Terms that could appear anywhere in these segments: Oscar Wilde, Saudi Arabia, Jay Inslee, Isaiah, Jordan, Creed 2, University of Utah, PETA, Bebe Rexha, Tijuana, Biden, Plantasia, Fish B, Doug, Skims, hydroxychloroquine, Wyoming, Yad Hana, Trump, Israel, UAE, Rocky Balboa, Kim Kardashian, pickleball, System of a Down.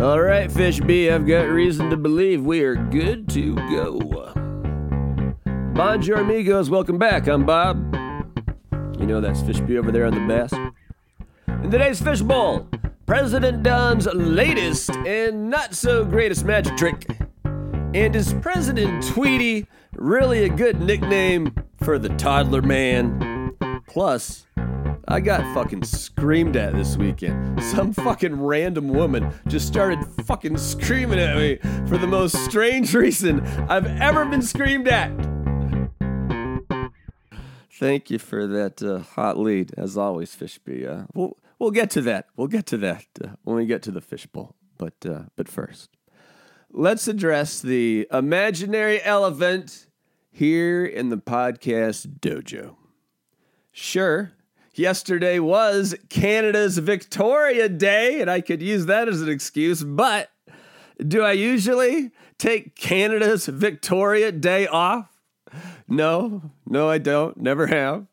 All right, Fish B, I've got reason to believe we are good to go. Bonjour, amigos. Welcome back. I'm Bob. You know that's Fish B over there on the bass. In today's fishbowl, President Don's latest and not-so-greatest magic trick. And is President Tweety really a good nickname for the toddler man? Plus, I got fucking screamed at this weekend. Some fucking random woman just started fucking screaming at me for the most strange reason I've ever been screamed at. Thank you for that hot lead, as always, Fish B. We'll get to that. We'll get to that when we get to the fishbowl. But first, let's address the imaginary elephant here in the podcast dojo. Sure. Yesterday was Canada's Victoria Day, and I could use that as an excuse, but do I usually take Canada's Victoria Day off? No, I don't. Never have.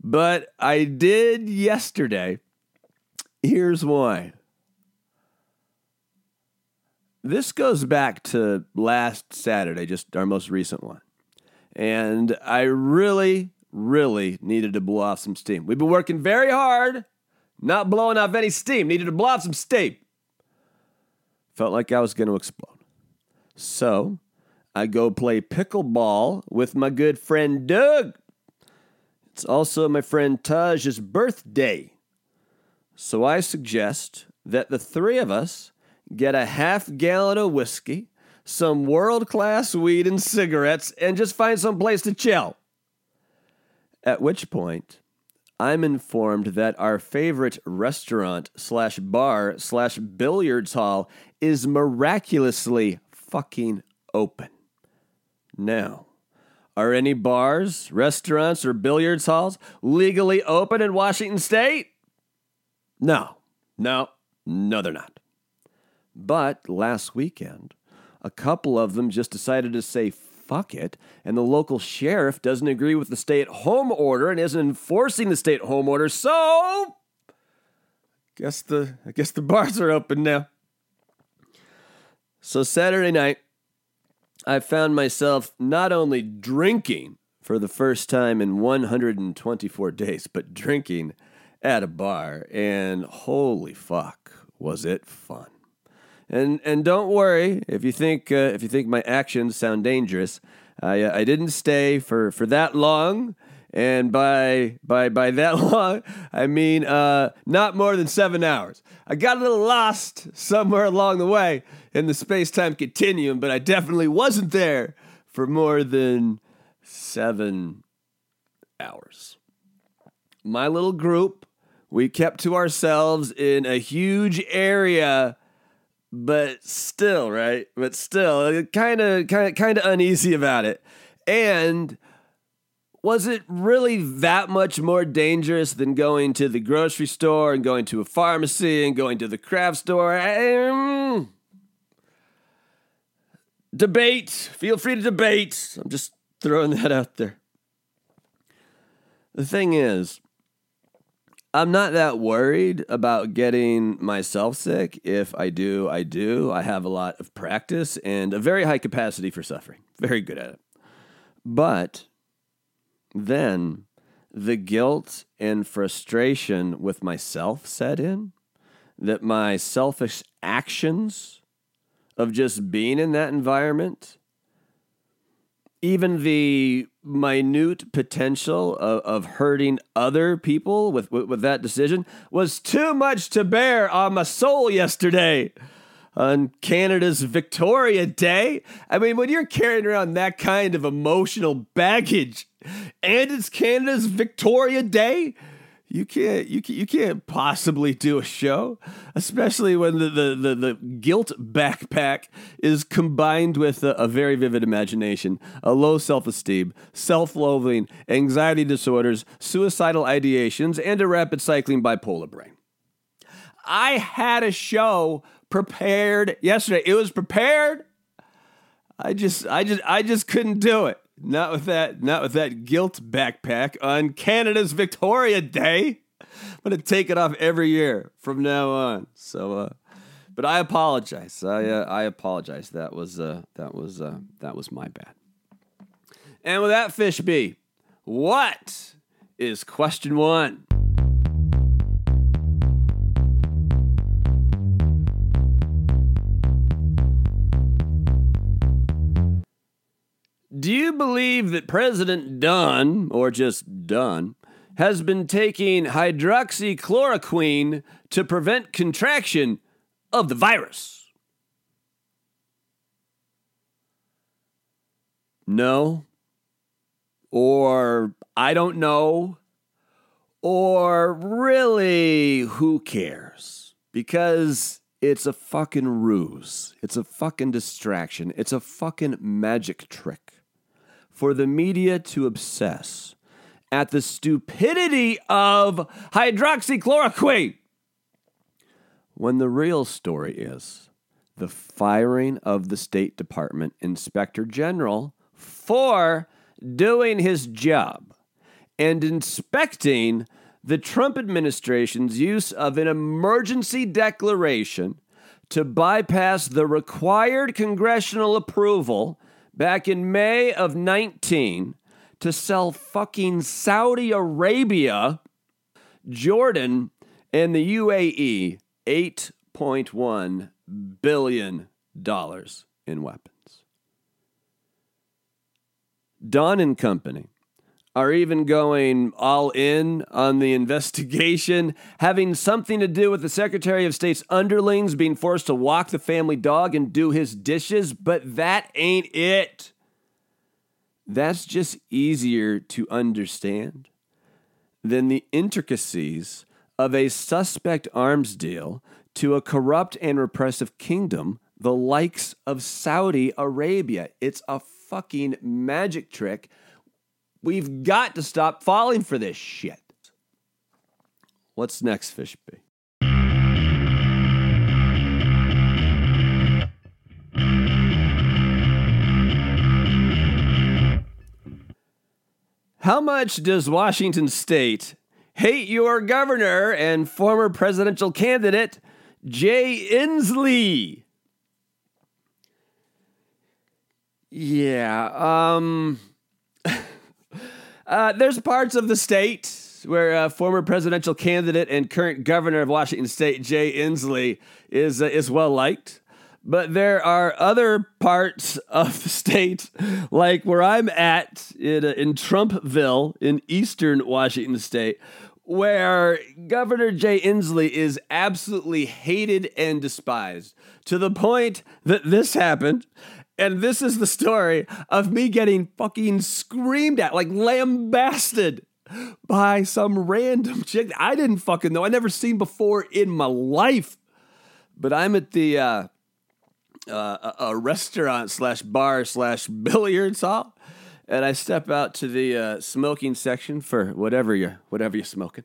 But I did yesterday. Here's why. This goes back to last Saturday, just our most recent one. And I really needed to blow off some steam. We've been working very hard, not blowing off any steam. Needed to blow off some steam. Felt like I was going to explode. So I go play pickleball with my good friend Doug. It's also my friend Taj's birthday. So I suggest that the three of us get a half-gallon of whiskey, some world-class weed and cigarettes, and just find some place to chill. At which point, I'm informed that our favorite restaurant/bar/billiards hall is miraculously fucking open. Now, are any bars, restaurants, or billiards halls legally open in Washington State? No, they're not. But last weekend, a couple of them just decided to say fuck it, and the local sheriff doesn't agree with the stay-at-home order and isn't enforcing the stay-at-home order, so I guess the bars are open now. So Saturday night, I found myself not only drinking for the first time in 124 days, but drinking at a bar, and holy fuck, was it fun. And don't worry if you think my actions sound dangerous. I didn't stay for that long, and by that long I mean not more than 7 hours. I got a little lost somewhere along the way in the space-time continuum, but I definitely wasn't there for more than 7 hours. My little group, we kept to ourselves in a huge area. But still, kind of uneasy about it. And was it really that much more dangerous than going to the grocery store and going to a pharmacy and going to the craft store? Debate. Feel free to debate. I'm just throwing that out there. The thing is, I'm not that worried about getting myself sick. If I do, I do. I have a lot of practice and a very high capacity for suffering. Very good at it. But then the guilt and frustration with myself set in, that my selfish actions of just being in that environment, even the minute potential of hurting other people with that decision was too much to bear on my soul yesterday on Canada's Victoria Day. I mean, when you're carrying around that kind of emotional baggage and it's Canada's Victoria Day, you can't possibly do a show, especially when the guilt backpack is combined with a very vivid imagination, a low self-esteem, self-loathing, anxiety disorders, suicidal ideations, and a rapid cycling bipolar brain. I had a show prepared yesterday. It was prepared. I just couldn't do it. Not with that guilt backpack on Canada's Victoria Day. I'm going to take it off every year from now on. So But I apologize. I apologize. That was my bad. And with that, Fish B, what is question one? Do you believe that President Dunn, or just Dunn, has been taking hydroxychloroquine to prevent contraction of the virus? No. Or I don't know. Or really, who cares? Because it's a fucking ruse. It's a fucking distraction. It's a fucking magic trick for the media to obsess at the stupidity of hydroxychloroquine, when the real story is the firing of the State Department Inspector General for doing his job and inspecting the Trump administration's use of an emergency declaration to bypass the required congressional approval back in May of 19, to sell fucking Saudi Arabia, Jordan, and the UAE $8.1 billion in weapons. Dunn and company are even going all in on the investigation, having something to do with the Secretary of State's underlings being forced to walk the family dog and do his dishes, but that ain't it. That's just easier to understand than the intricacies of a suspect arms deal to a corrupt and repressive kingdom, the likes of Saudi Arabia. It's a fucking magic trick. We've got to stop falling for this shit. What's next, Fish B? How much does Washington State hate your governor and former presidential candidate, Jay Inslee? Yeah, there's parts of the state where former presidential candidate and current governor of Washington State, Jay Inslee, is well-liked. But there are other parts of the state, like where I'm at in Trumpville in eastern Washington State, where Governor Jay Inslee is absolutely hated and despised to the point that this happened. And this is the story of me getting fucking screamed at, like lambasted by some random chick that I didn't fucking know. I never seen before in my life. But I'm at the a restaurant slash bar slash billiards hall, and I step out to the smoking section for whatever you're smoking.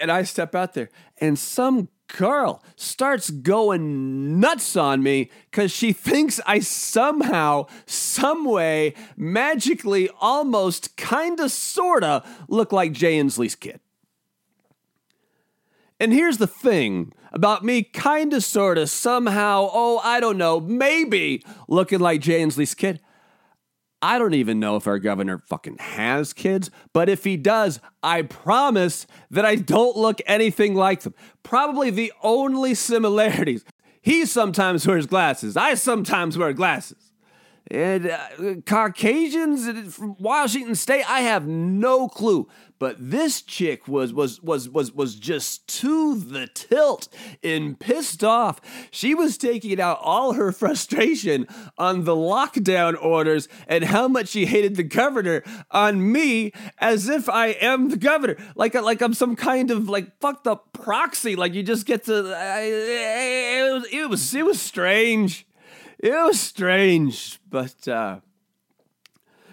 And I step out there, and some girl starts going nuts on me because she thinks I somehow, someway, magically, almost, kinda, sorta look like Jay Inslee's kid. And here's the thing about me kinda, sorta, somehow, oh, I don't know, maybe looking like Jay Inslee's kid. I don't even know if our governor fucking has kids, but if he does, I promise that I don't look anything like them. Probably the only similarities. He sometimes wears glasses. I sometimes wear glasses. And Caucasians from Washington State, I have no clue. But this chick was just to the tilt and pissed off. She was taking out all her frustration on the lockdown orders and how much she hated the governor on me, as if I am the governor. Like I'm some kind of like fucked up proxy. Like you just get to. It was strange. It was strange, but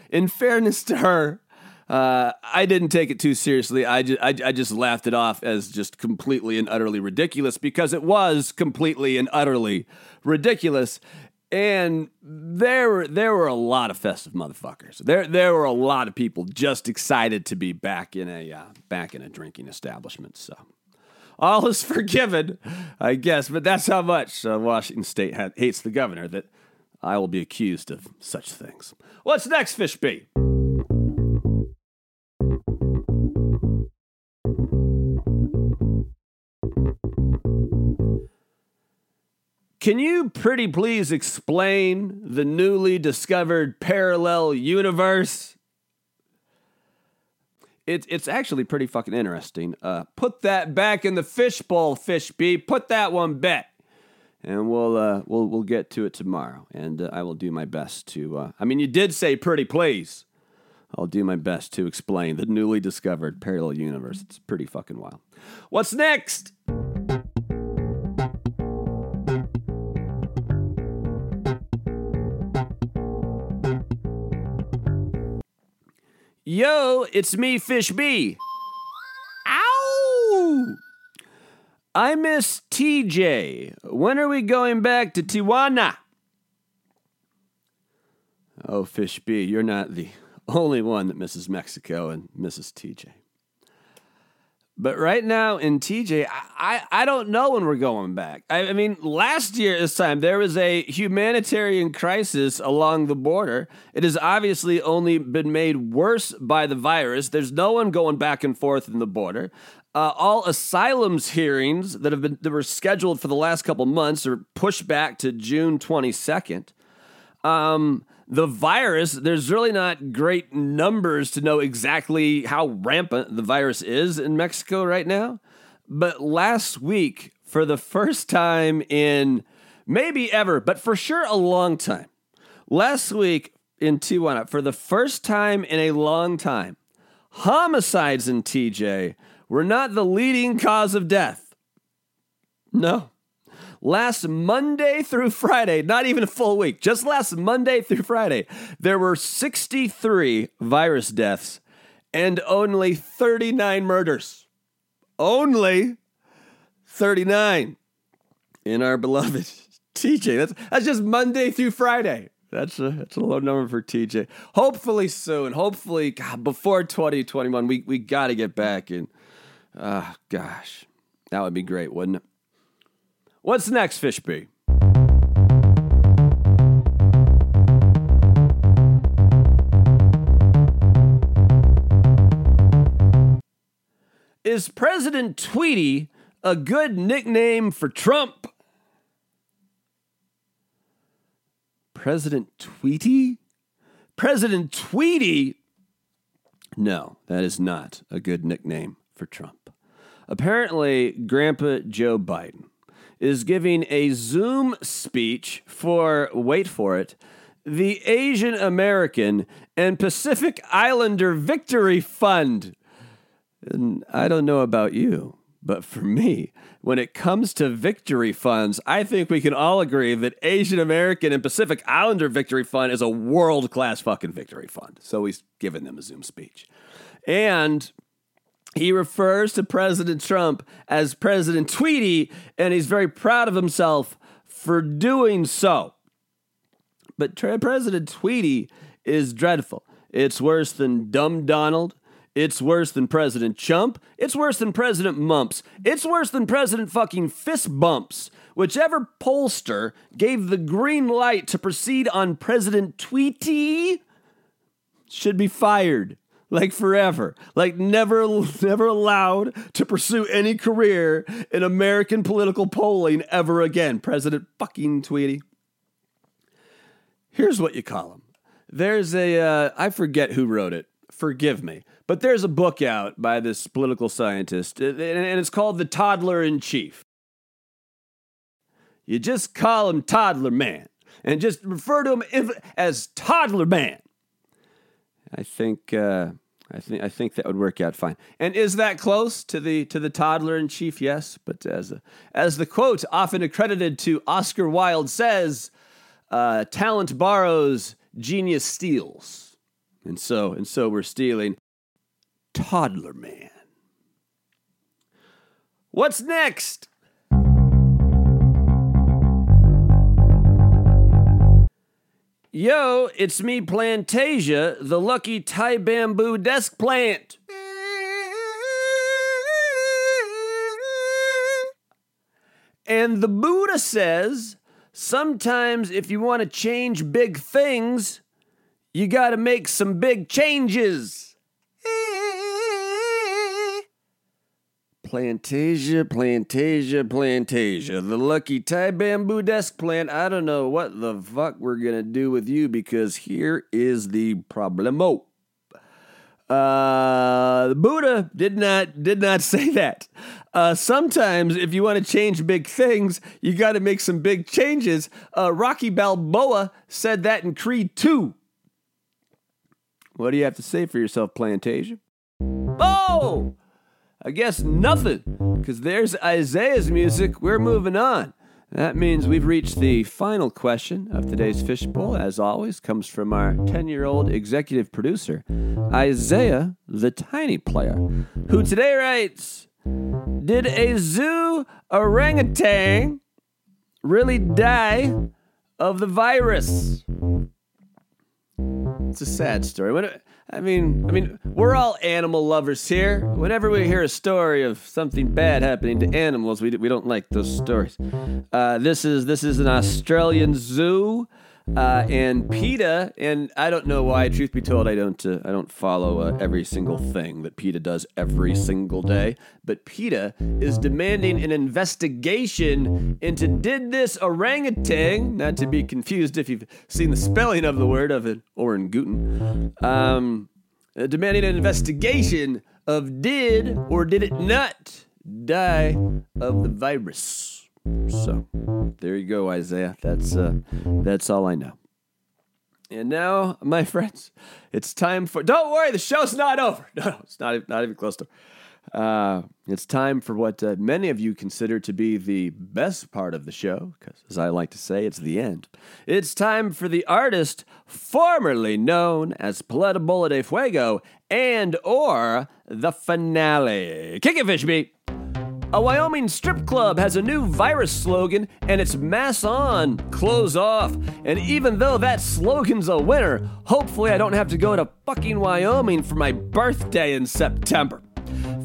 in fairness to her, I didn't take it too seriously. I just laughed it off as just completely and utterly ridiculous, because it was completely and utterly ridiculous. And there were a lot of festive motherfuckers. There were a lot of people just excited to be back in a drinking establishment. So all is forgiven. I guess. But that's how much Washington State hates the governor that I will be accused of such things. What's next, Fish B? Can you pretty please explain the newly discovered parallel universe? It's actually pretty fucking interesting. Put that back in the fishbowl, Fish B. Put that one back, and we'll get to it tomorrow. And I will do my best to. I mean, you did say pretty please. I'll do my best to explain the newly discovered parallel universe. It's pretty fucking wild. What's next? Yo, it's me, Fish B. Ow! I miss TJ. When are we going back to Tijuana? Oh, Fish B, you're not the only one that misses Mexico and misses TJ. But right now in TJ, I don't know when we're going back. I mean, last year this time, there was a humanitarian crisis along the border. It has obviously only been made worse by the virus. There's no one going back and forth in the border. All asylums hearings that were scheduled for the last couple months are pushed back to June 22nd. The virus, there's really not great numbers to know exactly how rampant the virus is in Mexico right now. But last week, for the first time in maybe ever, but for sure a long time, last week in Tijuana, for the first time in a long time, homicides in TJ were not the leading cause of death. No. Last Monday through Friday, not even a full week, just last Monday through Friday, there were 63 virus deaths and only 39 murders. Only 39 in our beloved TJ. That's just Monday through Friday. That's a low number for TJ. Hopefully soon. Hopefully, God, before 2021, we got to get back. And, gosh, that would be great, wouldn't it? What's next, Fish B? Is President Tweety a good nickname for Trump? President Tweety? President Tweety? No, that is not a good nickname for Trump. Apparently, Grandpa Joe Biden is giving a Zoom speech for, wait for it, the Asian American and Pacific Islander Victory Fund. And I don't know about you, but for me, when it comes to victory funds, I think we can all agree that Asian American and Pacific Islander Victory Fund is a world-class fucking victory fund. So he's giving them a Zoom speech. And he refers to President Trump as President Tweety, and he's very proud of himself for doing so. But President Tweety is dreadful. It's worse than Dumb Donald. It's worse than President Chump. It's worse than President Mumps. It's worse than President fucking Fist Bumps. Whichever pollster gave the green light to proceed on President Tweety should be fired. Like forever, like never allowed to pursue any career in American political polling ever again, President fucking Tweety. Here's what you call him. There's a, I forget who wrote it, forgive me, but there's a book out by this political scientist, and it's called The Toddler in Chief. You just call him Toddler Man, and just refer to him as Toddler Man. I think that would work out fine. And is that close to the toddler in chief? Yes, but as the quote often accredited to Oscar Wilde says, "Talent borrows, genius steals," and so we're stealing Toddler Man. What's next? Yo, it's me, Plantasia, the lucky Thai bamboo desk plant. And the Buddha says, sometimes if you want to change big things, you got to make some big changes. Plantasia. The lucky Thai bamboo desk plant. I don't know what the fuck we're going to do with you, because here is the problemo. The Buddha did not say that. Sometimes if you want to change big things, you got to make some big changes. Rocky Balboa said that in Creed 2. What do you have to say for yourself, Plantasia? Oh, I guess nothing, because there's Isaiah's music. We're moving on. That means we've reached the final question of today's Fishbowl, as always, comes from our 10-year-old executive producer, Isaiah the Tiny Player, who today writes, did a zoo orangutan really die of the virus? It's a sad story. I mean, we're all animal lovers here. Whenever we hear a story of something bad happening to animals, we don't like those stories. This is an Australian zoo, and PETA, and I don't know why. Truth be told, I don't follow every single thing that PETA does every single day. But PETA is demanding an investigation into did this orangutan, not to be confused if you've seen the spelling of the word of it, orangutan, demanding an investigation of did or did it not die of the virus. So, there you go, Isaiah. That's all I know. And now, my friends, it's time for... Don't worry, the show's not over. No, it's not even close to... it's time for what many of you consider to be the best part of the show, because, as I like to say, it's the end. It's time for the artist formerly known as Paleta Bola de Fuego and or the finale. Kick it, Fish B! A Wyoming strip club has a new virus slogan, and it's mask on, clothes off. And even though that slogan's a winner, hopefully I don't have to go to fucking Wyoming for my birthday in September.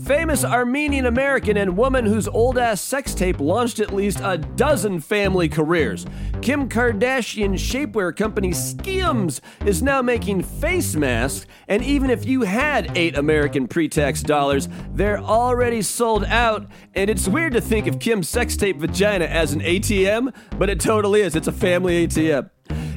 Famous Armenian American and woman whose old-ass sex tape launched at least a dozen family careers. Kim Kardashian shapewear company Skims is now making face masks, and even if you had 8 American pre-tax dollars, they're already sold out, and it's weird to think of Kim's sex tape vagina as an ATM, but it totally is. It's a family ATM.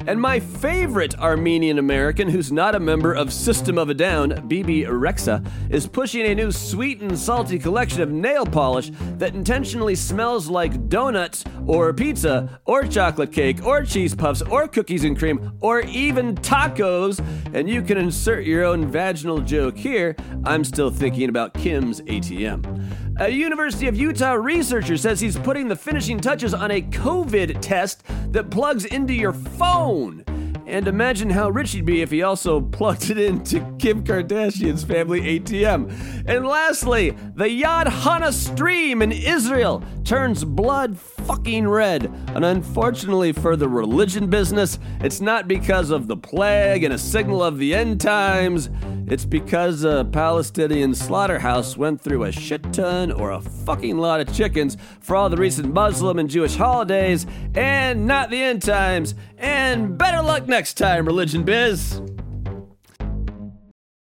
And my favorite Armenian American, who's not a member of System of a Down, Bebe Rexha, is pushing a new sweet and salty collection of nail polish that intentionally smells like donuts, or pizza, or chocolate cake, or cheese puffs, or cookies and cream, or even tacos. And you can insert your own vaginal joke here. I'm still thinking about Kim's ATM. A University of Utah researcher says he's putting the finishing touches on a COVID test that plugs into your phone. And imagine how rich he'd be if he also plugged it into Kim Kardashian's family ATM. And lastly, the Yad Hana stream in Israel turns blood fucking red. And unfortunately for the religion business, it's not because of the plague and a signal of the end times. It's because a Palestinian slaughterhouse went through a shit ton or a fucking lot of chickens for all the recent Muslim and Jewish holidays, and not the end times. And better luck next time, religion biz.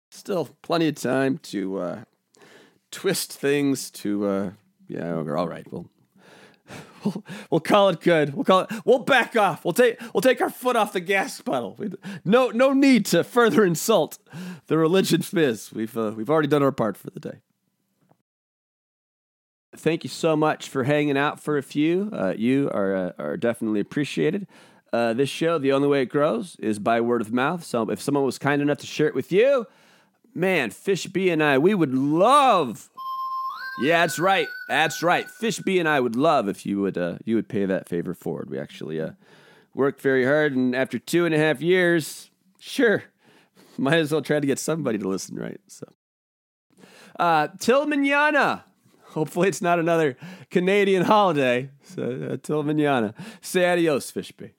Still plenty of time to twist things to all right, we'll call it good. We'll back off. We'll take our foot off the gas pedal. No need to further insult the religion biz. We've already done our part for the day. Thank you so much for hanging out for a few. You are definitely appreciated. This show, the only way it grows is by word of mouth. So if someone was kind enough to share it with you, man, Fish B and I, we would love. Yeah, that's right. Fish B and I would love if you would pay that favor forward. We actually worked very hard, and after 2.5 years, sure, might as well try to get somebody to listen, right? So, till mañana. Hopefully it's not another Canadian holiday. So, till mañana. Say adios, Fish B.